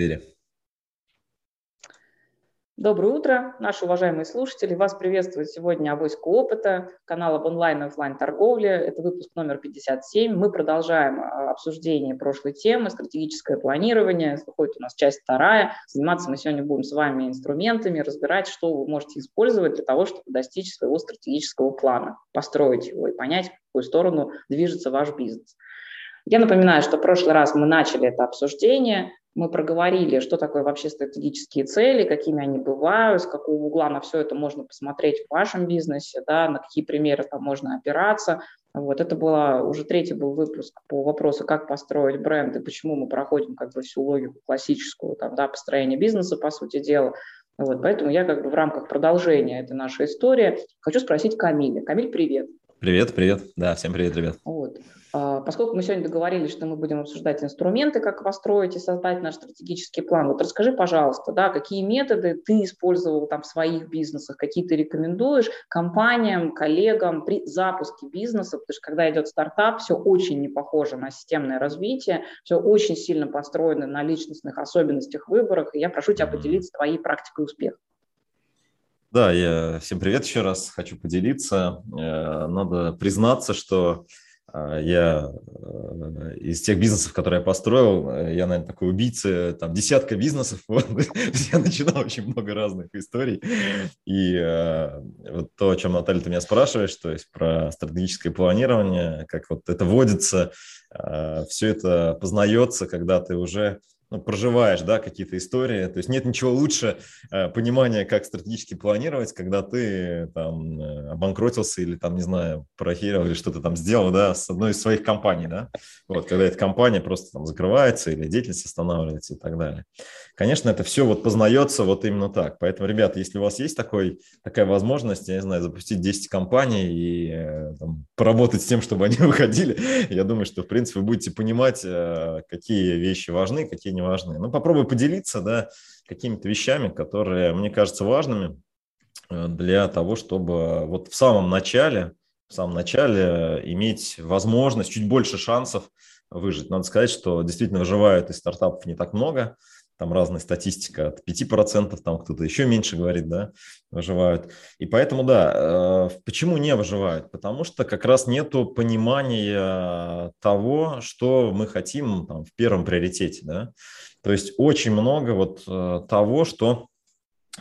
Вере. Доброе утро, наши уважаемые слушатели. Вас приветствует сегодня авоська опыта, канал об онлайн и офлайн торговле. Это выпуск номер 57. Мы продолжаем обсуждение прошлой темы, стратегическое планирование. Выходит у нас часть вторая. Заниматься мы сегодня будем с вами инструментами, разбирать, что вы можете использовать для того, чтобы достичь своего стратегического плана, построить его и понять, в какую сторону движется ваш бизнес. Я напоминаю, что в прошлый раз мы начали это обсуждение. Мы проговорили, что такое вообще стратегические цели, какими они бывают, с какого угла на все это можно посмотреть в вашем бизнесе, да, на какие примеры там можно опираться. Вот это была уже третий был выпуск по вопросу, как построить бренд и почему мы проходим как бы всю логику классическую там, да, построения бизнеса, по сути дела. Вот, поэтому я как бы в рамках продолжения этой нашей истории хочу спросить Камиля. Камиль, привет. Привет, привет. Да, всем привет, ребят. Вот. Поскольку мы сегодня договорились, что мы будем обсуждать инструменты, как построить и создать наш стратегический план, вот расскажи, пожалуйста, да, какие методы ты использовал там в своих бизнесах, какие ты рекомендуешь компаниям, коллегам при запуске бизнеса, потому что когда идет стартап, все очень не похоже на системное развитие, все очень сильно построено на личностных особенностях, выборах, и я прошу тебя поделиться твоей практикой успеха. Да, всем привет еще раз, хочу поделиться. Надо признаться, что я из тех бизнесов, которые я построил, я, наверное, такой убийца, там десятка бизнесов, вот. Я начинал очень много разных историй. И вот то, о чем, Наталья, ты меня спрашиваешь, то есть про стратегическое планирование, как вот это вводится, все это познается, когда ты уже проживаешь, да, какие-то истории. То есть нет ничего лучше понимания, как стратегически планировать, когда ты там обанкротился или там, не знаю, прохерил или что-то там сделал, да, с одной из своих компаний, да. Вот, когда эта компания просто там закрывается или деятельность останавливается и так далее. Конечно, это все вот познается вот именно так. Поэтому, ребята, если у вас есть такая возможность, я не знаю, запустить 10 компаний и там, поработать с тем, чтобы они выходили, я думаю, что, в принципе, вы будете понимать, какие вещи важны, какие не важны. Ну, попробуй поделиться, да, какими-то вещами, которые, мне кажется, важными для того, чтобы вот в самом начале иметь возможность, чуть больше шансов выжить. Надо сказать, что действительно выживают из стартапов не так много. Там разная статистика, от 5%, там кто-то еще меньше говорит, да, выживают. И поэтому, да, почему не выживают? Потому что как раз нету понимания того, что мы хотим там, в первом приоритете, да. То есть очень много вот того, что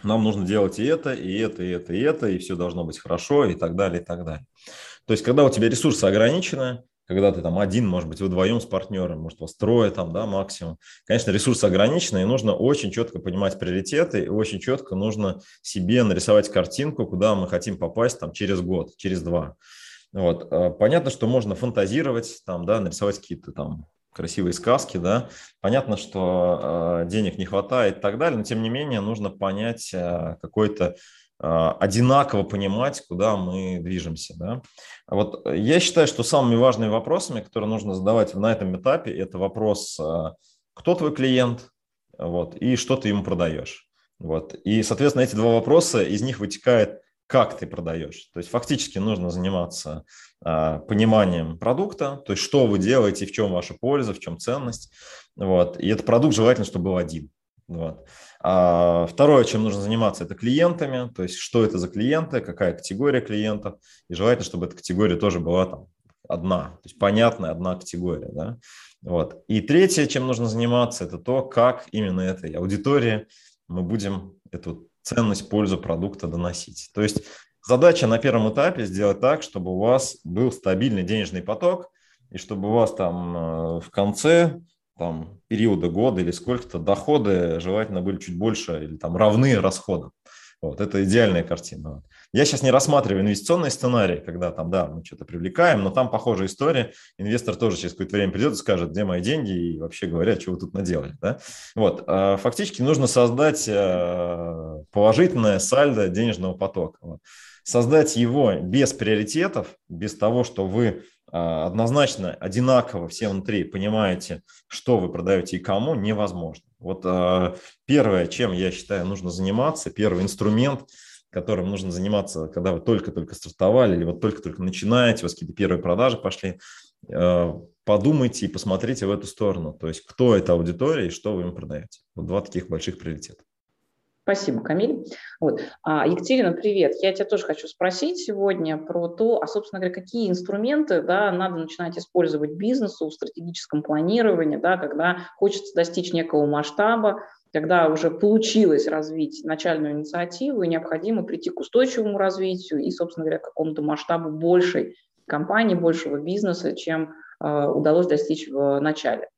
нам нужно делать и это, и это, и это, и это, и все должно быть хорошо, и так далее, и так далее. То есть когда у тебя ресурсы ограничены, когда ты там один, может быть, вдвоем с партнером, может, у вас трое там, да, максимум. Конечно, ресурсы ограничены, и нужно очень четко понимать приоритеты, и очень четко нужно себе нарисовать картинку, куда мы хотим попасть там через год, через два. Вот. Понятно, что можно фантазировать, там, да, нарисовать какие-то там красивые сказки, да. Понятно, что денег не хватает и так далее, но тем не менее нужно понять какой-то, одинаково понимать, куда мы движемся. Да? Вот я считаю, что самыми важными вопросами, которые нужно задавать на этом этапе, это вопрос, кто твой клиент, вот, и что ты ему продаешь. Вот. И, соответственно, эти два вопроса, из них вытекает, как ты продаешь. То есть фактически нужно заниматься пониманием продукта, то есть что вы делаете, в чем ваша польза, в чем ценность. Вот. И этот продукт желательно, чтобы был один. Вот. А второе, чем нужно заниматься, это клиентами, то есть что это за клиенты, какая категория клиентов, и желательно, чтобы эта категория тоже была там одна, то есть понятная одна категория, да? Вот. И третье, чем нужно заниматься, это то, как именно этой аудитории мы будем эту ценность, пользу продукта доносить. То есть задача на первом этапе сделать так, чтобы у вас был стабильный денежный поток, и чтобы у вас там в конце там, периода года или сколько-то доходы желательно были чуть больше или там равны расходам. Вот, это идеальная картина. Я сейчас не рассматриваю инвестиционный сценарий, когда там, да, мы что-то привлекаем, но там похожая история. Инвестор тоже через какое-то время придет и скажет, где мои деньги, и вообще говоря, что вы тут наделали. Да? Вот, фактически нужно создать положительное сальдо денежного потока. Вот. Создать его без приоритетов, без того, что вы однозначно одинаково все внутри понимаете, что вы продаете и кому, невозможно. Вот первое, чем я считаю, нужно заниматься, первый инструмент, которым нужно заниматься, когда вы только-только стартовали или вот только-только начинаете, у вас какие-то первые продажи пошли, подумайте и посмотрите в эту сторону. То есть кто эта аудитория и что вы им продаете. Вот два таких больших приоритета. Спасибо, Камиль. Вот. Екатерина, привет. Я тебя тоже хочу спросить сегодня про то, собственно говоря, какие инструменты надо начинать использовать бизнесу в стратегическом планировании, когда хочется достичь некого масштаба, когда уже получилось развить начальную инициативу, и необходимо прийти к устойчивому развитию и, собственно говоря, к какому-то масштабу большей компании, большего бизнеса, чем удалось достичь в начале.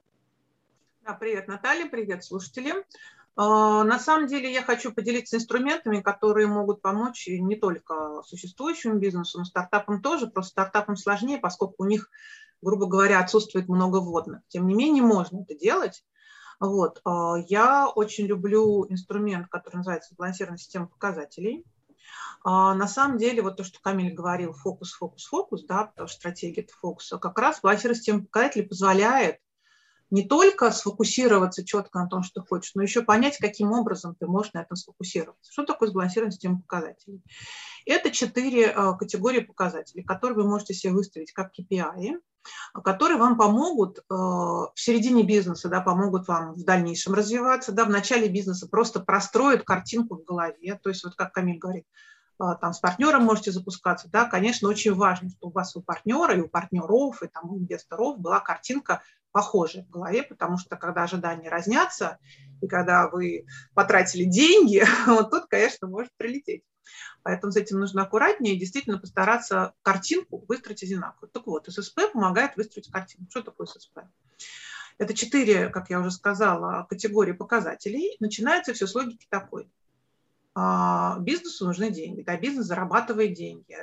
Да, привет, Наталья, привет, слушатели. На самом деле я хочу поделиться инструментами, которые могут помочь не только существующему бизнесу, но и стартапам тоже. Просто стартапам сложнее, поскольку у них, грубо говоря, отсутствует много вводных. Тем не менее, можно это делать. Вот. Я очень люблю инструмент, который называется «Балансированная система показателей». На самом деле, вот то, что Камиль говорил, фокус, фокус, фокус, потому что стратегия – это фокус, как раз «Балансированная система показателей» позволяет не только сфокусироваться четко на том, что ты хочешь, но еще понять, каким образом ты можешь на этом сфокусироваться. Что такое сбалансированная система показателей? Это 4 категории показателей, которые вы можете себе выставить как KPI, которые вам помогут в середине бизнеса, помогут вам в дальнейшем развиваться, в начале бизнеса просто простроят картинку в голове. То есть, вот как Камиль говорит, там с партнером можете запускаться, конечно, очень важно, чтобы у вас у партнера и у партнеров, и у инвесторов была картинка похожая в голове, потому что когда ожидания разнятся, и когда вы потратили деньги, вот тут, конечно, может прилететь. Поэтому с этим нужно аккуратнее и действительно постараться картинку выстроить одинаково. Так вот, ССП помогает выстроить картинку. Что такое ССП? Это 4, как я уже сказала, категории показателей. Начинается все с логики такой. Бизнесу нужны деньги, бизнес зарабатывает деньги.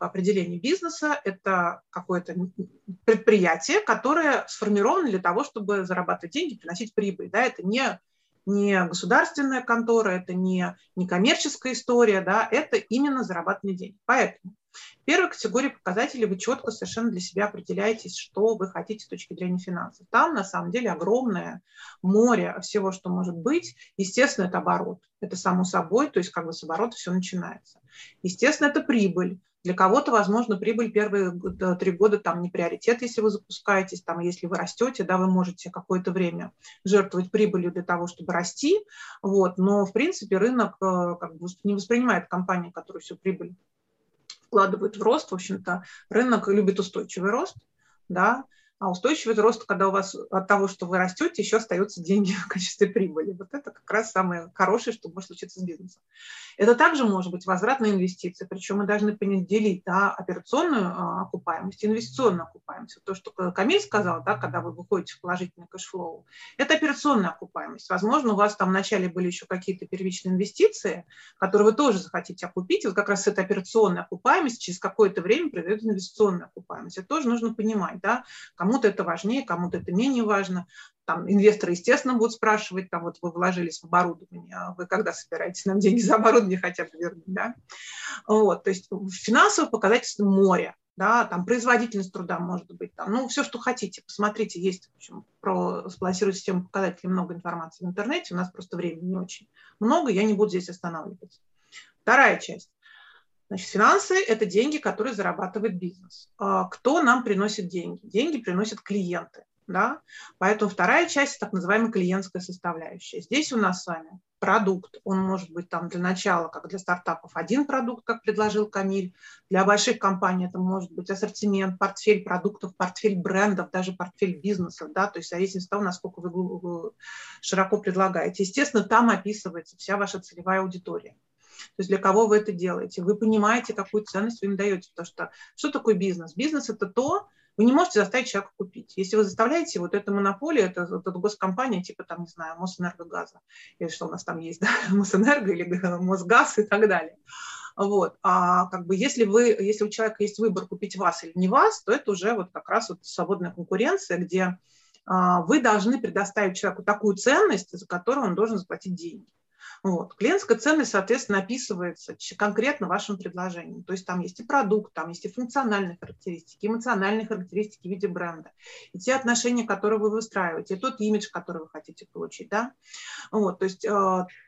Определение бизнеса – это какое-то предприятие, которое сформировано для того, чтобы зарабатывать деньги, приносить прибыль. Это не государственная контора, это не коммерческая история, это именно зарабатывание денег. Поэтому в первой категории показателей вы четко совершенно для себя определяетесь, что вы хотите с точки зрения финансов. Там на самом деле огромное море всего, что может быть. Естественно, это оборот. Это само собой, то есть с оборота все начинается. Естественно, это прибыль. Для кого-то, возможно, прибыль первые 3 года не приоритет, если вы запускаетесь, если вы растете, вы можете какое-то время жертвовать прибылью для того, чтобы расти. Вот. Но, в принципе, рынок не воспринимает компанию, которая всю прибыль вкладывает в рост. В общем-то, рынок любит устойчивый рост, а устойчивый рост, когда у вас от того, что вы растете, еще остаются деньги в качестве прибыли. Вот это как раз самое хорошее, что может случиться с бизнесом. Это также может быть возврат на инвестиции, причем мы должны делить операционную окупаемость и инвестиционную окупаемость. То, что Камиль сказал, когда вы выходите в положительный кэшфлоу, это операционная окупаемость. Возможно, у вас вначале были еще какие-то первичные инвестиции, которые вы тоже захотите окупить, и вот как раз эта операционная окупаемость через какое-то время придает инвестиционную окупаемость. Это тоже нужно понимать, Кому-то это важнее, кому-то это менее важно. Инвесторы, естественно, будут спрашивать, вот вы вложились в оборудование, а вы когда собираетесь нам деньги за оборудование хотя бы вернуть, Вот, то есть финансовое показатель море, производительность труда может быть, все, что хотите. Посмотрите, есть про сбалансированную систему показателей много информации в интернете, у нас просто времени не очень много, я не буду здесь останавливаться. Вторая часть. Значит, финансы – это деньги, которые зарабатывает бизнес. Кто нам приносит деньги? Деньги приносят клиенты. Поэтому вторая часть – так называемая клиентская составляющая. Здесь у нас с вами продукт. Он может быть для начала, как для стартапов, один продукт, как предложил Камиль. Для больших компаний это может быть ассортимент, портфель продуктов, портфель брендов, даже портфель бизнесов. То есть в зависимости от того, насколько вы широко предлагаете. Естественно, там описывается вся ваша целевая аудитория. То есть для кого вы это делаете? Вы понимаете, какую ценность вы им даете. Потому что что такое бизнес? Бизнес – это то, вы не можете заставить человека купить. Если вы заставляете, это монополия, это госкомпания, не знаю, Мосэнергогаза. Или что у нас там есть, Мосэнерго или Мосгаз и так далее. Вот. А если у человека есть выбор купить вас или не вас, то это уже как раз свободная конкуренция, где вы должны предоставить человеку такую ценность, за которую он должен заплатить деньги. Вот. Клиентская ценность, соответственно, описывается конкретно вашим предложением. То есть там есть и продукт, там есть и функциональные характеристики, эмоциональные характеристики в виде бренда, и те отношения, которые вы выстраиваете, и тот имидж, который вы хотите получить. Да? Вот. То есть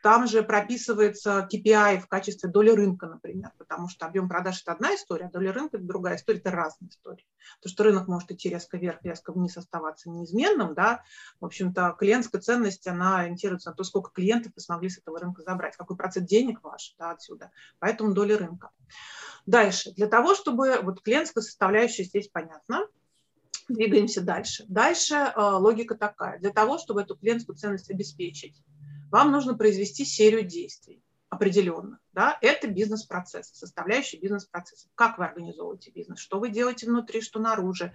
там же прописывается KPI в качестве доли рынка, например, потому что объем продаж – это одна история, а доля рынка – это другая история, это разные истории. То, что рынок может идти резко вверх, резко вниз, оставаться неизменным, да, в общем-то, клиентская ценность, она ориентируется на то, сколько клиентов вы смогли с этого рынка забрать, какой процент денег ваш, да, отсюда, поэтому доля рынка. Дальше, для того, чтобы, вот клиентская составляющая здесь понятна, двигаемся дальше. Дальше логика такая, для того, чтобы эту клиентскую ценность обеспечить, вам нужно произвести серию действий определенных. Да, это бизнес-процесс, составляющая бизнес-процесса. Как вы организовываете бизнес, что вы делаете внутри, что наружи,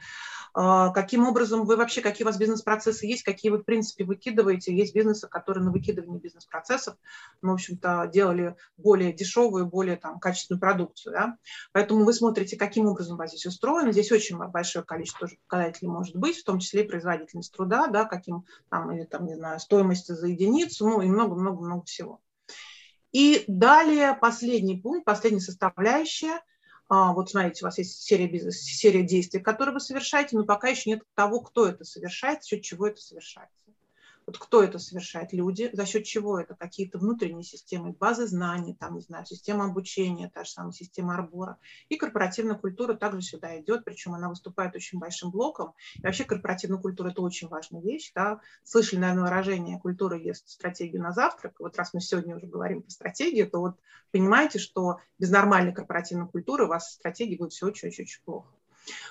каким образом вы вообще, какие у вас бизнес-процессы есть, какие вы, в принципе, выкидываете. Есть бизнесы, которые на выкидывании бизнес-процессов, в общем-то, делали более дешевую, более там, качественную продукцию. Да? Поэтому вы смотрите, каким образом у вас здесь устроено. Здесь очень большое количество показателей может быть, в том числе и производительность труда, да, каким, там, или, там, не знаю, стоимость за единицу, ну и много-много-много всего. И далее последний пункт, последняя составляющая. Вот смотрите, у вас есть серия действий, которые вы совершаете, но пока еще нет того, кто это совершает, за счет чего это совершается. Вот кто это совершает? Люди. За счет чего это? Какие-то внутренние системы, базы знаний, там, не знаю, система обучения, та же самая система арбора. И корпоративная культура также сюда идет, причем она выступает очень большим блоком. И вообще корпоративная культура – это очень важная вещь. Да? Слышали, наверное, выражение «культура ест стратегию на завтрак». Вот раз мы сегодня уже говорим про стратегию, то вот понимаете, что без нормальной корпоративной культуры у вас стратегия будет все очень-очень плохо.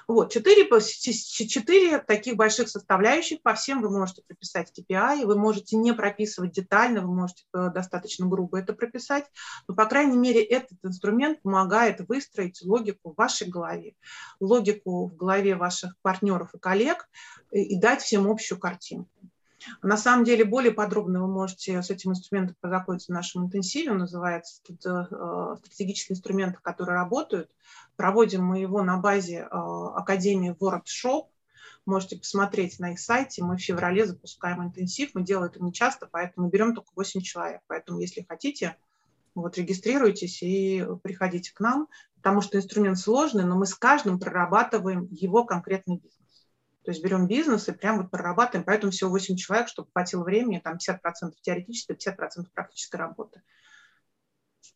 Вот, четыре таких больших составляющих, по всем вы можете прописать KPI, вы можете не прописывать детально, вы можете достаточно грубо это прописать, но, по крайней мере, этот инструмент помогает выстроить логику в вашей голове, логику в голове ваших партнеров и коллег и дать всем общую картинку. На самом деле, более подробно вы можете с этим инструментом познакомиться в нашем интенсиве, он называется «Стратегические инструменты, которые работают». Проводим мы его на базе Академии WorldShop. Можете посмотреть на их сайте. Мы в феврале запускаем интенсив. Мы делаем это не часто, поэтому берем только 8 человек. Поэтому, если хотите, вот регистрируйтесь и приходите к нам, потому что инструмент сложный, но мы с каждым прорабатываем его конкретный бизнес. То есть берем бизнес и прям вот прорабатываем, поэтому всего 8 человек, чтобы хватило времени, там 50% теоретической, 50% практической работы.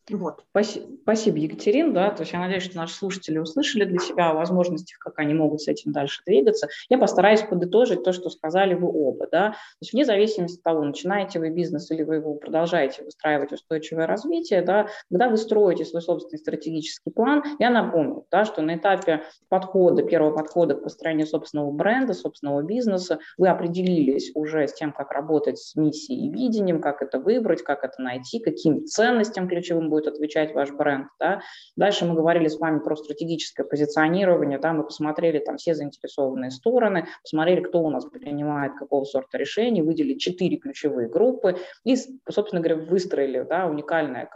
Вот. Спасибо, Екатерина. Да, то есть я надеюсь, что наши слушатели услышали для себя о возможностях, как они могут с этим дальше двигаться. Я постараюсь подытожить то, что сказали вы оба. Да? То есть вне зависимости от того, начинаете вы бизнес или вы его продолжаете выстраивать устойчивое развитие, да, когда вы строите свой собственный стратегический план, я напомню, да, что на этапе подхода, первого подхода к построению собственного бренда, собственного бизнеса, вы определились уже с тем, как работать с миссией и видением, как это выбрать, как это найти, каким ценностям ключевым будет отвечать ваш бренд. Да. Дальше мы говорили с вами про стратегическое позиционирование, да, мы посмотрели там все заинтересованные стороны, посмотрели, кто у нас принимает какого сорта решений, выделили 4 ключевые группы и, собственно говоря, выстроили, да, уникальное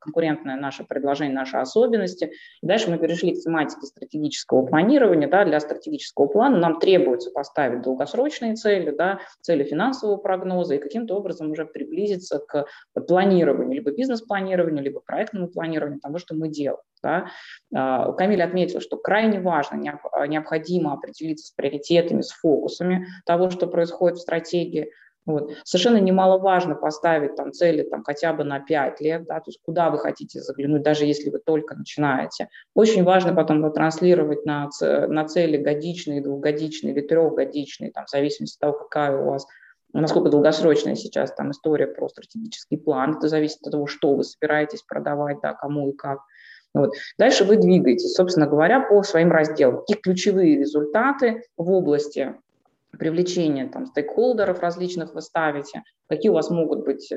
конкурентное наше предложение, наши особенности. И дальше мы перешли к тематике стратегического планирования. Да. Для стратегического плана нам требуется поставить долгосрочные цели, да, цели финансового прогноза и каким-то образом уже приблизиться к планированию, либо бизнес-планированию, либо проектному планированию того, что мы делаем. Да. Камиль отметил, что крайне важно, необходимо определиться с приоритетами, с фокусами того, что происходит в стратегии. Вот. Совершенно немаловажно поставить там цели там, хотя бы на 5 лет, да, то есть куда вы хотите заглянуть, даже если вы только начинаете. Очень важно потом транслировать на цели годичные, двухгодичные или трехгодичные, там, в зависимости от того, какая у вас, насколько долгосрочная сейчас там история про стратегический план. Это зависит от того, что вы собираетесь продавать, да, кому и как. Вот. Дальше вы двигаетесь, собственно говоря, по своим разделам. И ключевые результаты в области привлечения там, стейкхолдеров различных вы ставите, какие у вас могут быть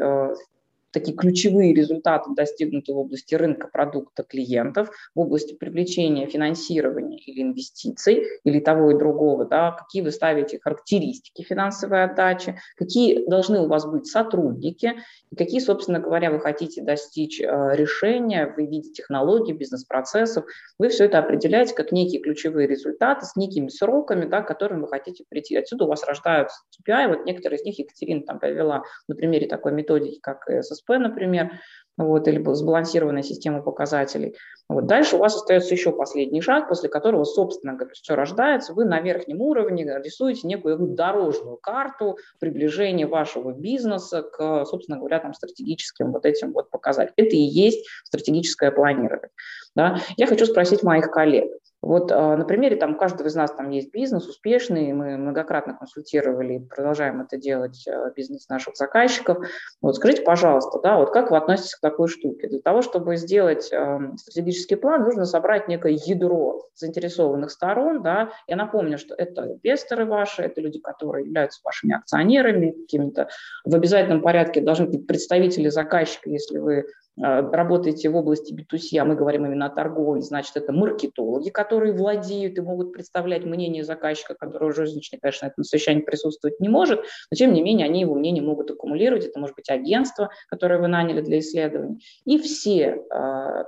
такие ключевые результаты, достигнуты в области рынка продукта клиентов, в области привлечения финансирования или инвестиций, или того и другого, да, какие вы ставите характеристики финансовой отдачи, какие должны у вас быть сотрудники, и какие, собственно говоря, вы хотите достичь решения в виде технологий, бизнес-процессов. Вы все это определяете как некие ключевые результаты с некими сроками, да, к которым вы хотите прийти. Отсюда у вас рождаются KPI, вот некоторые из них Екатерина там привела на примере такой методики, как ССП, ССП, например, вот, или сбалансированная система показателей. Вот. Дальше у вас остается еще последний шаг, после которого, собственно говоря, все рождается. Вы на верхнем уровне рисуете некую дорожную карту приближения вашего бизнеса к, собственно говоря, там, стратегическим вот этим вот показателям. Это и есть стратегическое планирование. Да? Я хочу спросить моих коллег. Вот на примере там, каждого из нас там есть бизнес успешный, мы многократно консультировали и продолжаем это делать бизнес наших заказчиков. Вот скажите, пожалуйста, да, вот как вы относитесь к такой штуке? Для того, чтобы сделать стратегический план, нужно собрать некое ядро заинтересованных сторон. Да? Я напомню, что это инвесторы ваши, это люди, которые являются вашими акционерами, какими-то в обязательном порядке должны быть представители заказчика, если вы работаете в области B2C, а мы говорим именно о торговле, значит, это маркетологи, которые владеют и могут представлять мнение заказчика, который уже, конечно, на этом совещании присутствовать не может, но, тем не менее, они его мнение могут аккумулировать. Это может быть агентство, которое вы наняли для исследований, и все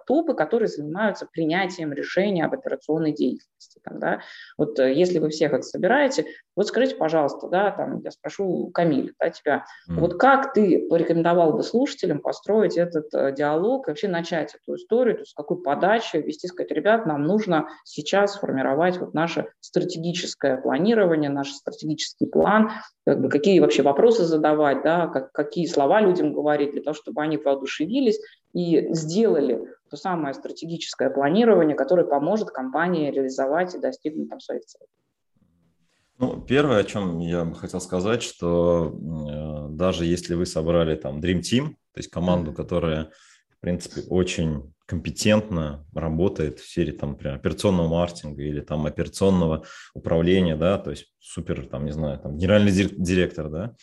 топы, которые занимаются принятием решения об операционной деятельности. Там, да? Вот если вы всех это собираете, вот скажите, пожалуйста, да, там, я спрошу Камиль, да, тебя, вот как ты порекомендовал бы слушателям построить этот диалог, вообще начать эту историю, то есть какую подачу вести, сказать, ребят, нам нужно сейчас сформировать вот наше стратегическое планирование, наш стратегический план, как бы, какие вообще вопросы задавать, да, какие слова людям говорить для того, чтобы они воодушевились и сделали то самое стратегическое планирование, которое поможет компании реализовать и достигнуть там своих целей. Ну, первое, о чем я хотел сказать, что даже если вы собрали там Dream Team, то есть команду, которая, в принципе, очень компетентно работает в сфере там, например, операционного маркетинга или там операционного управления, да, то есть супер, там, не знаю, там, генеральный директор, да,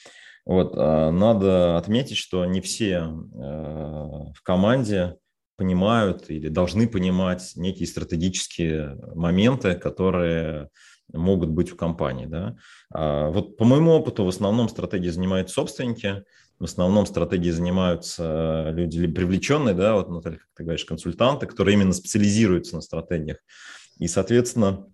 вот, надо отметить, что не все в команде понимают или должны понимать некие стратегические моменты, которые могут быть у компании. Да? Вот по моему опыту в основном стратегией занимаются собственники, в основном стратегией занимаются люди привлеченные, да, вот, Наталья, как ты говоришь, консультанты, которые именно специализируются на стратегиях. И, соответственно,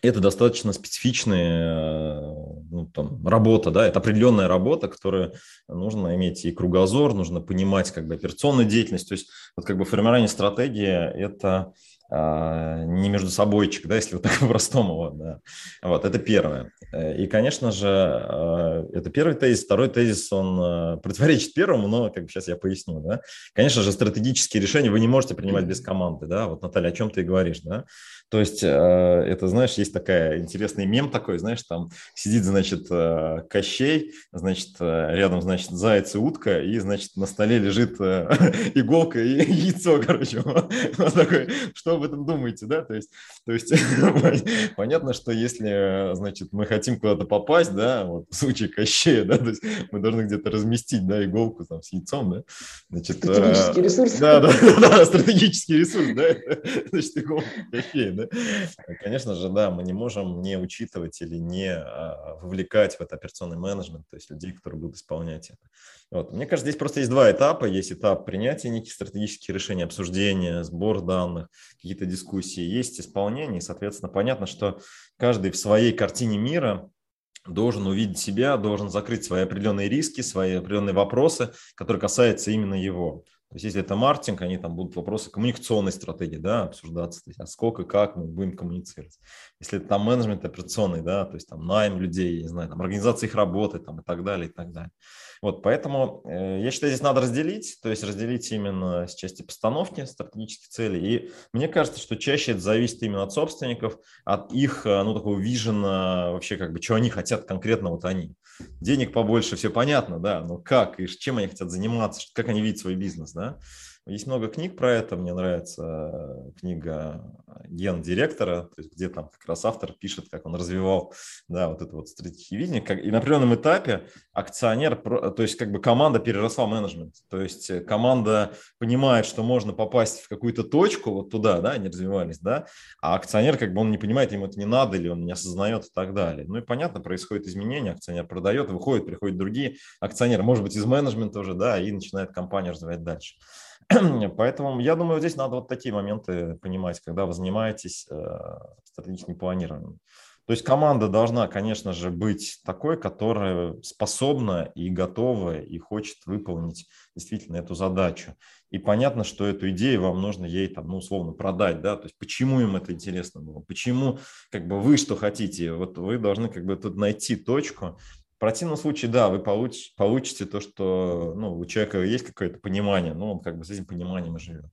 это достаточно специфичная, ну, там, работа, да, это определенная работа, которую нужно иметь и кругозор, нужно понимать как бы операционную деятельность. То есть вот как бы формирование стратегии – это не между собойчик, да, если вот так по-простому. Вот, да. Вот, это первое. И, конечно же, это первый тезис. Второй тезис, он противоречит первому, но как бы сейчас я поясню. Да. Конечно же, стратегические решения вы не можете принимать без команды. Да. Вот, Наталья, о чем ты и говоришь. Да. То есть, это, знаешь, есть такая интересный мем такой, знаешь, там сидит, значит, Кощей, значит, рядом, значит, заяц и утка, и, значит, на столе лежит иголка и яйцо, короче. Вот такой, что об этом думаете, да, то есть понятно, что если, значит, мы хотим куда-то попасть, да, вот в случае Кощея, да, то есть мы должны где-то разместить, да, иголку там с яйцом, да, значит, стратегический ресурс, да, стратегический ресурс, да, значит, иголку Кощея, да, конечно же, да, мы не можем не учитывать или не вовлекать в это операционный менеджмент, то есть людей, которые будут исполнять это. Вот. Мне кажется, здесь просто есть два этапа. Есть этап принятия неких стратегических решений, обсуждения, сбор данных, какие-то дискуссии, есть исполнение. И, соответственно, понятно, что каждый в своей картине мира должен увидеть себя, должен закрыть свои определенные риски, свои определенные вопросы, которые касаются именно его. То есть, если это маркетинг, они там будут вопросы коммуникационной стратегии, да, обсуждаться, то есть, а сколько, как мы будем коммуницировать. Если это там менеджмент операционный, да, то есть там найм людей, не знаю, там организация их работы, там и так далее, и так далее. Вот, поэтому я считаю, здесь надо разделить, то есть разделить именно с части постановки стратегических целей. И мне кажется, что чаще это зависит именно от собственников, от их, ну, такого вижена вообще, как бы, чего они хотят конкретно, вот они. Денег побольше, все понятно, да, но как и чем они хотят заниматься, как они видят свой бизнес, да. Да? Есть много книг про это. Мне нравится книга «Ген директора», то есть где там как раз автор пишет, как он развивал, да, вот это вот стратегическое видение. И на определенном этапе акционер, то есть как бы команда переросла менеджмент. То есть команда понимает, что можно попасть в какую-то точку, вот туда, да, они развивались, да, а акционер как бы он не понимает, ему это не надо или он не осознает и так далее. Ну и понятно, происходит изменение, акционер продает, выходит, приходят другие акционеры, может быть, из менеджмента уже, да, и начинает компания развивать дальше. Поэтому, я думаю, здесь надо вот такие моменты понимать, когда вы занимаетесь стратегическим планированием. То есть команда должна, конечно же, быть такой, которая способна и готова, и хочет выполнить действительно эту задачу. И понятно, что эту идею вам нужно ей там, ну, условно продать, да, то есть почему им это интересно было, почему, как бы, вы что хотите, вот вы должны, как бы, тут найти точку. В противном случае, да, вы получите то, что, ну, у человека есть какое-то понимание, но он, как бы, с этим пониманием и живет.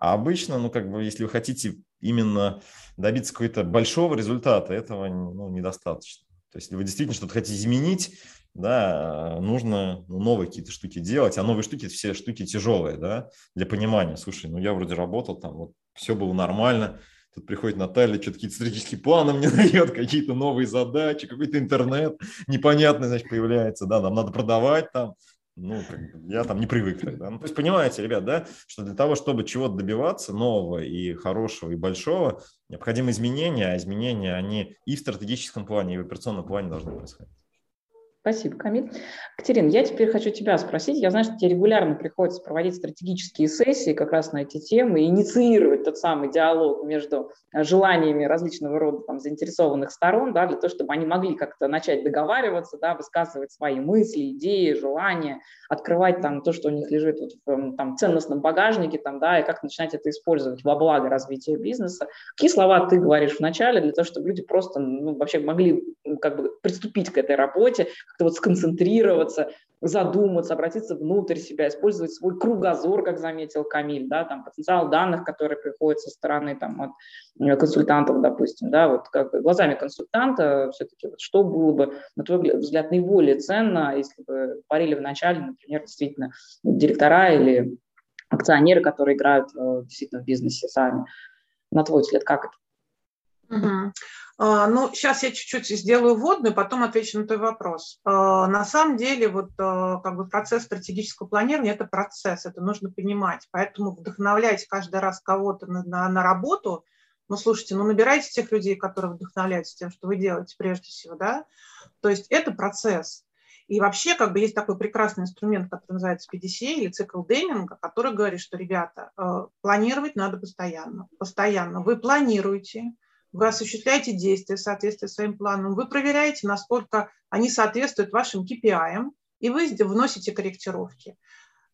А обычно, ну, как бы, если вы хотите именно добиться какого-то большого результата, этого, ну, недостаточно. То есть, если вы действительно что-то хотите изменить, да, нужно, ну, новые какие-то штуки делать, а новые штуки – это все штуки тяжелые, да, для понимания. Слушай, ну, я вроде работал, там, вот, все было нормально, тут приходит Наталья, что-то какие-то стратегические планы мне дает, какие-то новые задачи, какой-то интернет непонятный, значит, появляется, да, нам надо продавать там. Ну, я там не привык тогда. Ну, то есть, понимаете, ребят, да, что для того, чтобы чего-то добиваться нового и хорошего, и большого, необходимы изменения, а изменения, они и в стратегическом плане, и в операционном плане должны происходить. Спасибо, Камиль. Катерина, я теперь хочу тебя спросить. Я знаю, что тебе регулярно приходится проводить стратегические сессии как раз на эти темы, инициировать тот самый диалог между желаниями различного рода там, заинтересованных сторон, да, для того, чтобы они могли как-то начать договариваться, да, высказывать свои мысли, идеи, желания, открывать там, то, что у них лежит вот, в там, ценностном багажнике, там, да, и как начинать это использовать во благо развития бизнеса. Какие слова ты говоришь вначале для того, чтобы люди просто ну, вообще могли как бы, приступить к этой работе, как-то вот сконцентрироваться, задуматься, обратиться внутрь себя, использовать свой кругозор, как заметил Камиль, да, там потенциал данных, которые приходят со стороны там, от консультантов, допустим, да, вот как бы глазами консультанта все-таки вот, что было бы, на твой взгляд, наиболее ценно, если бы парили в начале, например, действительно директора или акционеры, которые играют действительно в бизнесе сами. На твой взгляд, как это? Угу. Ну, сейчас я чуть-чуть сделаю вводную, потом отвечу на твой вопрос. На самом деле, вот как бы процесс стратегического планирования – это процесс, это нужно понимать. Поэтому вдохновлять каждый раз кого-то на работу. Ну, слушайте, ну, набирайте тех людей, которые вдохновляются тем, что вы делаете прежде всего, да? То есть это процесс. И вообще, как бы, есть такой прекрасный инструмент, который называется PDCA или цикл Деминга, который говорит, что, ребята, планировать надо постоянно. Постоянно. Вы планируете. Вы осуществляете действия в соответствии с своим планом, вы проверяете, насколько они соответствуют вашим KPI, и вы вносите корректировки.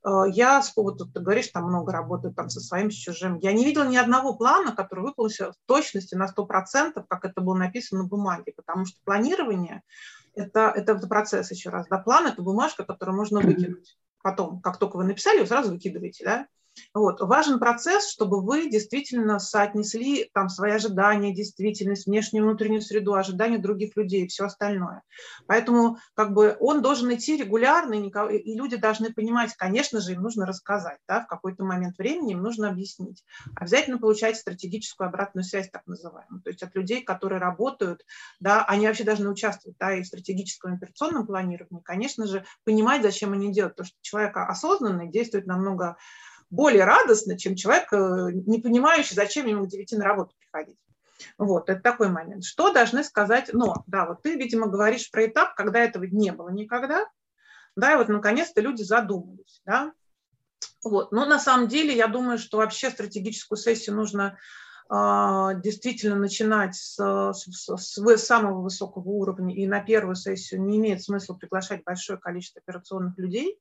Я, вот ты говоришь, там много работаю там, со своим, с чужим. Я не видела ни одного плана, который выполнился в точности на 100%, как это было написано на бумаге, потому что планирование – это процесс еще раз. Да? План – это бумажка, которую можно выкинуть. Потом, как только вы написали, вы сразу выкидываете, да? Вот. Важен процесс, чтобы вы действительно соотнесли там, свои ожидания, действительность, внешнюю и внутреннюю среду, ожидания других людей и все остальное. Поэтому как бы, он должен идти регулярно, и люди должны понимать, конечно же, им нужно рассказать, да, в какой-то момент времени им нужно объяснить. Обязательно получать стратегическую обратную связь, так называемую, то есть от людей, которые работают, да, они вообще должны участвовать, да, и в стратегическом и операционном планировании, конечно же, понимать, зачем они делают, потому что человек осознанный действует намного более радостно, чем человек, не понимающий, зачем ему к 9 на работу приходить. Вот, это такой момент. Что должны сказать? Но, да, вот ты, видимо, говоришь про этап, когда этого не было никогда, да, и вот, наконец-то, люди задумались, да. Вот, но на самом деле, я думаю, что вообще стратегическую сессию нужно действительно начинать с самого высокого уровня, и на первую сессию не имеет смысла приглашать большое количество операционных людей.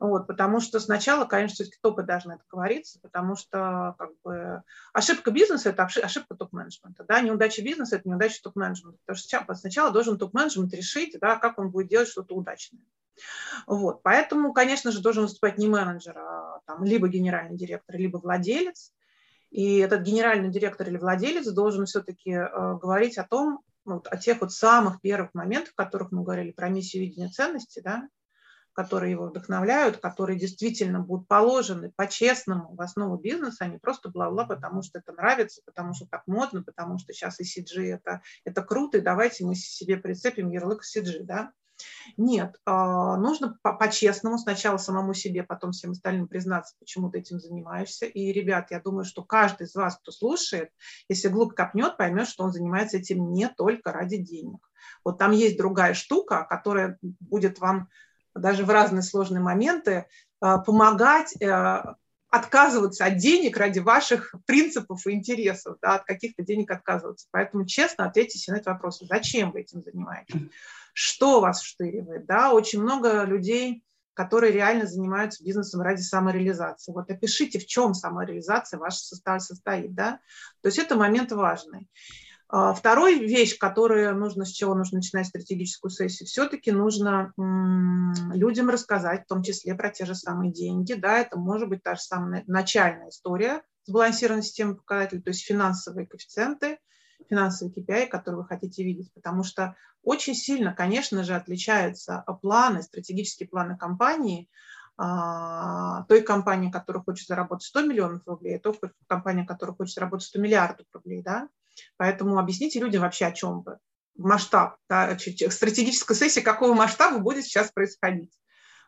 Вот, потому что сначала, конечно, все-таки топы должны договориться, потому что как бы, ошибка бизнеса – это ошибка топ-менеджмента. Да? Неудача бизнеса – это неудача топ-менеджмента. Потому что сначала должен топ-менеджмент решить, да, как он будет делать что-то удачное. Вот, поэтому, конечно же, должен выступать не менеджер, а там, либо генеральный директор, либо владелец. И этот генеральный директор или владелец должен все-таки говорить о том, вот, о тех вот самых первых моментах, о которых мы говорили, про миссию видения ценности, да, которые его вдохновляют, которые действительно будут положены по-честному в основу бизнеса, а не просто бла-бла, потому что это нравится, потому что так модно, потому что сейчас ESG это круто, и давайте мы себе прицепим ярлык ESG, да? Нет, нужно по-честному сначала самому себе, потом всем остальным признаться, почему ты этим занимаешься. И, ребят, я думаю, что каждый из вас, кто слушает, если глубоко копнет, поймет, что он занимается этим не только ради денег. Вот там есть другая штука, которая будет вам даже в разные сложные моменты помогать отказываться от денег ради ваших принципов и интересов, да, от каких-то денег отказываться. Поэтому честно ответьте себе на этот вопрос, зачем вы этим занимаетесь, что вас вштыривает. Да? Очень много людей, которые реально занимаются бизнесом ради самореализации. Вот опишите, в чем самореализация ваша состоит. Да? То есть это момент важный. Вторая вещь, с чего нужно начинать стратегическую сессию, все-таки нужно людям рассказать, в том числе про те же самые деньги. Да, это может быть та же самая начальная история с балансированной системой показателей, то есть финансовые коэффициенты, финансовые KPI, которые вы хотите видеть, потому что очень сильно, конечно же, отличаются планы, стратегические планы компании, той компании, которая хочет заработать 100 миллионов рублей, и той компании, которая хочет заработать 100 миллиардов рублей, да. Поэтому объясните людям вообще, о чем вы, масштаб, да, стратегическая сессия, какого масштаба будет сейчас происходить.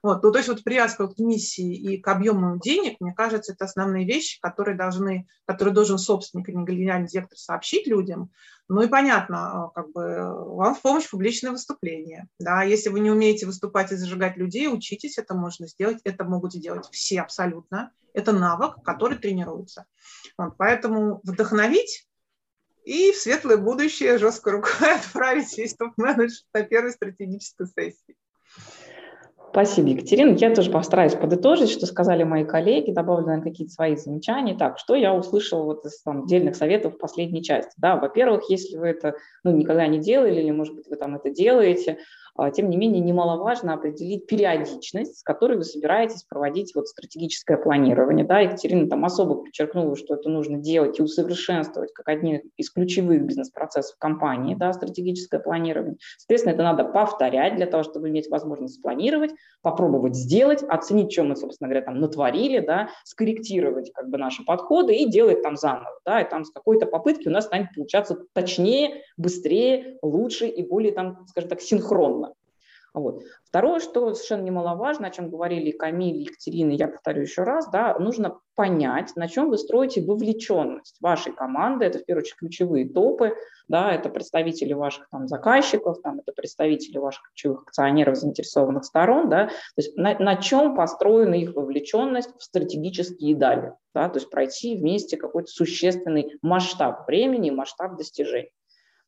Вот. Ну, то есть вот привязка к миссии и к объему денег, мне кажется, это основные вещи, которые должен собственник или генеральный директор сообщить людям. Ну и понятно, как бы вам в помощь публичное выступление. Да? Если вы не умеете выступать и зажигать людей, учитесь, это можно сделать, это могут делать все абсолютно. Это навык, который тренируется. Вот. Поэтому вдохновить и в светлое будущее жесткой рукой отправить весь топ-менеджер на первой стратегической сессии. Спасибо, Екатерина. Я тоже постараюсь подытожить, что сказали мои коллеги, добавлю, наверное, какие-то свои замечания. Так, что я услышала вот из там, отдельных советов в последней части? Да, во-первых, если вы это никогда не делали, или, может быть, вы там это делаете, тем не менее, немаловажно определить периодичность, с которой вы собираетесь проводить вот стратегическое планирование. Да, Екатерина там особо подчеркнула, что это нужно делать и усовершенствовать как одни из ключевых бизнес-процессов компании, да, стратегическое планирование. Соответственно, это надо повторять для того, чтобы иметь возможность планировать, попробовать сделать, оценить, что мы, собственно говоря, там натворили, да, скорректировать как бы наши подходы и делать там заново, да, и там с какой-то попытки у нас станет получаться точнее, быстрее, лучше и более там, скажем так, синхронно. Вот. Второе, что совершенно немаловажно, о чем говорили Камиль, Екатерина, я повторю еще раз, да, нужно понять, на чем вы строите вовлеченность вашей команды, это в первую очередь ключевые топы, да, это представители ваших там, заказчиков, там, это представители ваших ключевых акционеров, заинтересованных сторон, да, то есть на чем построена их вовлеченность в стратегические дали, да, то есть пройти вместе какой-то существенный масштаб времени, масштаб достижений.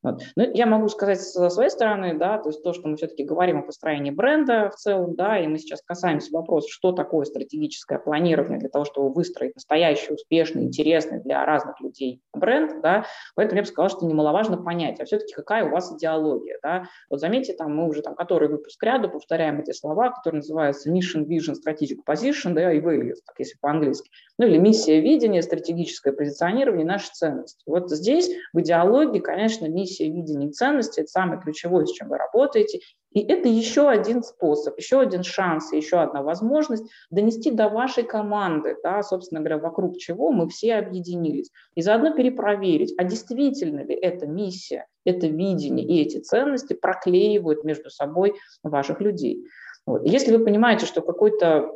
Вот. Ну, я могу сказать со своей стороны, да, то есть то, что мы все-таки говорим о построении бренда в целом, да, и мы сейчас касаемся вопроса, что такое стратегическое планирование для того, чтобы выстроить настоящий, успешный, интересный для разных людей бренд, да, поэтому я бы сказала, что немаловажно понять, а все-таки какая у вас идеология, да, вот заметьте, там мы уже там, который выпуск ряду повторяем эти слова, которые называются mission, vision, strategic position, да, и values, так если по-английски, ну или миссия, видение, стратегическое позиционирование, наши ценности. Вот здесь в идеологии, конечно, миссия, видение, ценности – это самое ключевое, с чем вы работаете. И это еще один способ, еще один шанс, еще одна возможность донести до вашей команды, да, собственно говоря, вокруг чего мы все объединились. И заодно перепроверить, а действительно ли эта миссия, это видение и эти ценности проклеивают между собой ваших людей. Вот. Если вы понимаете, что какой-то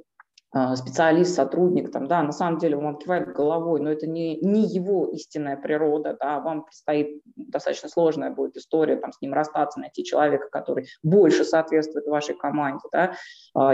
специалист, сотрудник, там, да, на самом деле он кивает головой, но это не его истинная природа, да, вам предстоит достаточно сложная будет история, там, с ним расстаться, найти человека, который больше соответствует вашей команде, да.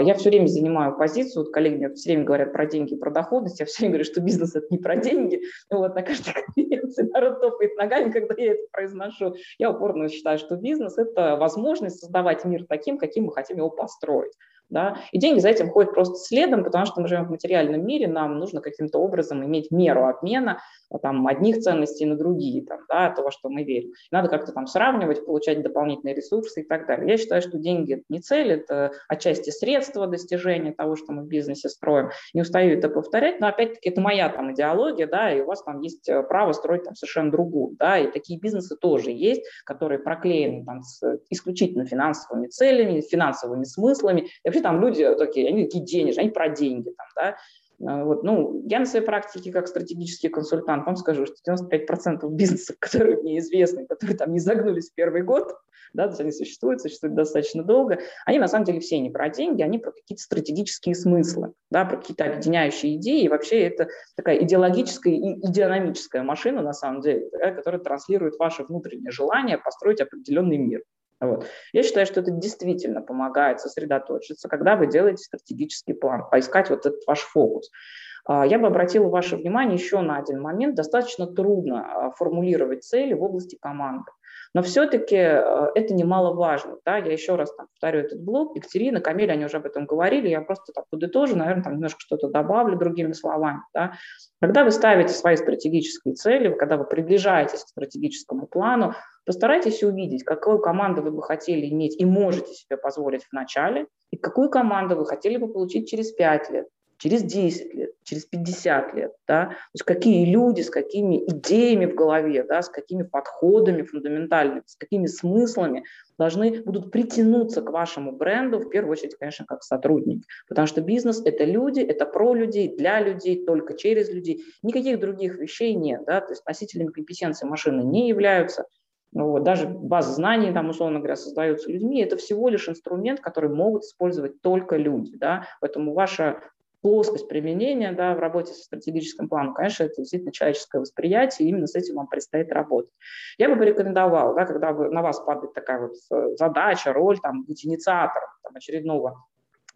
Я все время занимаю позицию, вот коллеги мне все время говорят про деньги и про доходность, я все время говорю, что бизнес – это не про деньги, вот, на каждой конференции народ топает ногами, когда я это произношу. Я упорно считаю, что бизнес – это возможность создавать мир таким, каким мы хотим его построить. Да? И деньги за этим ходят просто следом, потому что мы живем в материальном мире, нам нужно каким-то образом иметь меру обмена там, одних ценностей на другие, там, да, того, что мы верим. Надо как-то там сравнивать, получать дополнительные ресурсы и так далее. Я считаю, что деньги – это не цель, это отчасти средства достижения того, что мы в бизнесе строим. Не устаю это повторять, но опять-таки это моя там, идеология, да, и у вас там есть право строить там, совершенно другую. Да, и такие бизнесы тоже есть, которые проклеены там, с исключительно финансовыми целями, финансовыми смыслами. Там люди такие, они такие денежные, они про деньги. Там, да? Вот, ну, я на своей практике как стратегический консультант вам скажу, что 95% бизнесов, которые мне известны, которые там не загнулись в первый год, да, то есть они существуют достаточно долго, они на самом деле все не про деньги, они про какие-то стратегические смыслы, да, про какие-то объединяющие идеи. И вообще это такая идеологическая и динамическая машина на самом деле, да, которая транслирует ваше внутреннее желание построить определенный мир. Вот. Я считаю, что это действительно помогает сосредоточиться, когда вы делаете стратегический план, поискать вот этот ваш фокус. Я бы обратила ваше внимание еще на один момент. Достаточно трудно формулировать цели в области команды. Но все-таки это немаловажно. Да? Я еще раз повторю этот блок. Екатерина, Камиль, они уже об этом говорили. Я просто так подытожу, наверное, там немножко что-то добавлю другими словами. Да? Когда вы ставите свои стратегические цели, когда вы приближаетесь к стратегическому плану, постарайтесь увидеть, какую команду вы бы хотели иметь и можете себе позволить в начале, и какую команду вы хотели бы получить через 5 лет. Через 10 лет, через 50 лет, да, то есть какие люди, с какими идеями в голове, да, с какими подходами фундаментальными, с какими смыслами должны будут притянуться к вашему бренду, в первую очередь, конечно, как сотрудник, потому что бизнес – это люди, это про людей, для людей, только через людей, никаких других вещей нет, да, то есть носителями компетенции машины не являются. Вот, даже базы знаний, там, условно говоря, создаются людьми, это всего лишь инструмент, который могут использовать только люди, да, поэтому ваша плоскость применения, да, в работе со стратегическим планом, конечно, это действительно человеческое восприятие, и именно с этим вам предстоит работать. Я бы порекомендовала, да, когда на вас падает такая вот задача, роль, там, быть инициатором там, очередного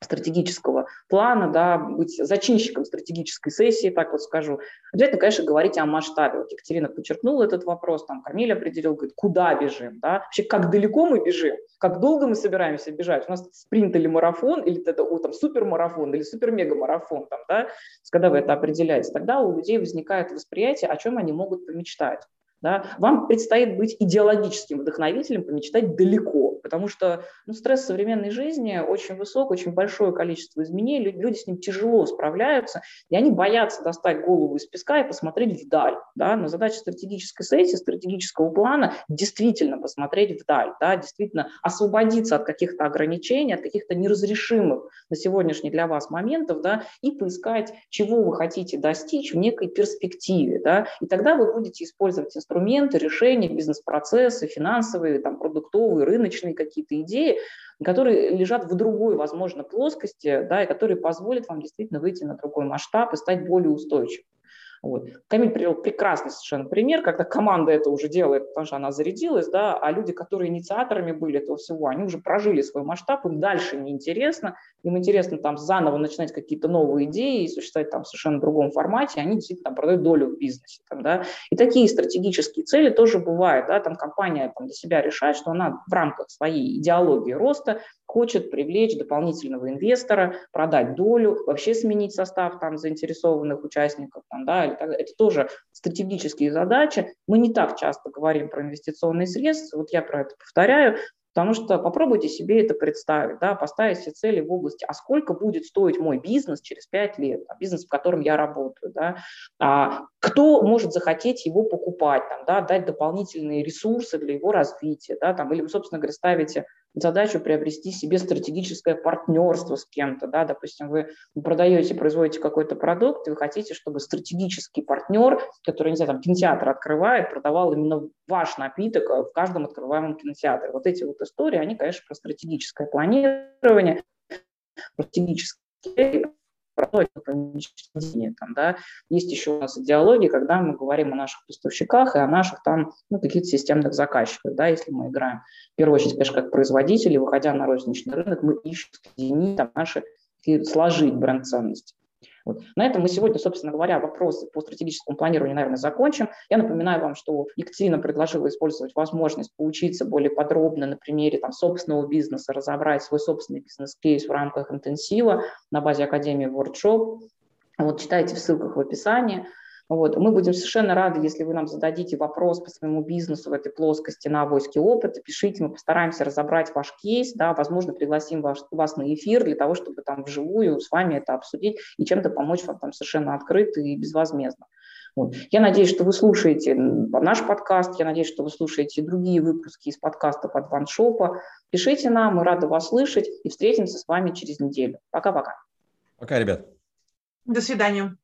стратегического плана, да, быть зачинщиком стратегической сессии, так вот скажу, обязательно, конечно, говорите о масштабе. Вот Екатерина подчеркнула этот вопрос, там Камиль определил, говорит, куда бежим, да, вообще как далеко мы бежим, как долго мы собираемся бежать, у нас спринт или марафон, или это, о, там, супермарафон, или супер-мега-марафон, там, да, когда вы это определяете, тогда у людей возникает восприятие, о чем они могут помечтать. Да, вам предстоит быть идеологическим вдохновителем, помечтать далеко, потому что ну, стресс современной жизни очень высок, очень большое количество изменений, люди с ним тяжело справляются, и они боятся достать голову из песка и посмотреть вдаль. Да, но задача стратегической сессии, стратегического плана действительно посмотреть вдаль, да, действительно освободиться от каких-то ограничений, от каких-то неразрешимых на сегодняшний для вас моментов, да, и поискать, чего вы хотите достичь в некой перспективе. Да, и тогда вы будете использовать инструменты, решения, бизнес-процессы, финансовые, там, продуктовые, рыночные какие-то идеи, которые лежат в другой, возможно, плоскости, да, и которые позволят вам действительно выйти на другой масштаб и стать более устойчивым. Вот. Камиль привел прекрасный совершенно пример, когда команда это уже делает, потому что она зарядилась, да, а люди, которые инициаторами были этого всего, они уже прожили свой масштаб, им дальше неинтересно, им интересно там заново начинать какие-то новые идеи и существовать там в совершенно другом формате, они действительно там, продают долю в бизнесе. Там, да. И такие стратегические цели тоже бывают, да, там компания там, для себя решает, что она в рамках своей идеологии роста хочет привлечь дополнительного инвестора, продать долю, вообще сменить состав там, заинтересованных участников. Там, да, это тоже стратегические задачи. Мы не так часто говорим про инвестиционные средства, вот я про это повторяю, потому что попробуйте себе это представить, да, поставить все цели в области, а сколько будет стоить мой бизнес через 5 лет, бизнес, в котором я работаю, да, кто может захотеть его покупать, там, да, дать дополнительные ресурсы для его развития, да, там, или вы, собственно говоря, ставите задачу приобрести себе стратегическое партнерство с кем-то, да, допустим, вы продаете, производите какой-то продукт, и вы хотите, чтобы стратегический партнер, который, не знаю, там, кинотеатр открывает, продавал именно ваш напиток в каждом открываемом кинотеатре. Вот эти вот истории, они, конечно, про стратегическое планирование, стратегические там, да. Есть еще у нас идеология, когда мы говорим о наших поставщиках и о наших там, ну, каких-то системных заказчиках, да, если мы играем, в первую очередь, конечно, как производители, выходя на розничный рынок, мы ищем соединить там, наши, сложить бренд-ценности. Вот. На этом мы сегодня, собственно говоря, вопросы по стратегическому планированию, наверное, закончим. Я напоминаю вам, что Екатерина предложила использовать возможность поучиться более подробно на примере там, собственного бизнеса, разобрать свой собственный бизнес-кейс в рамках интенсива на базе Академии WorldShop. Вот, читайте в ссылках в описании. Вот. Мы будем совершенно рады, если вы нам зададите вопрос по своему бизнесу в этой плоскости на авоське опыта. Пишите, мы постараемся разобрать ваш кейс, да, возможно, пригласим вас на эфир для того, чтобы там вживую с вами это обсудить и чем-то помочь вам там совершенно открыто и безвозмездно. Вот. Я надеюсь, что вы слушаете наш подкаст, я надеюсь, что вы слушаете другие выпуски из подкастов от OneShop. Пишите нам, мы рады вас слышать и встретимся с вами через неделю. Пока-пока. Пока, ребят. До свидания.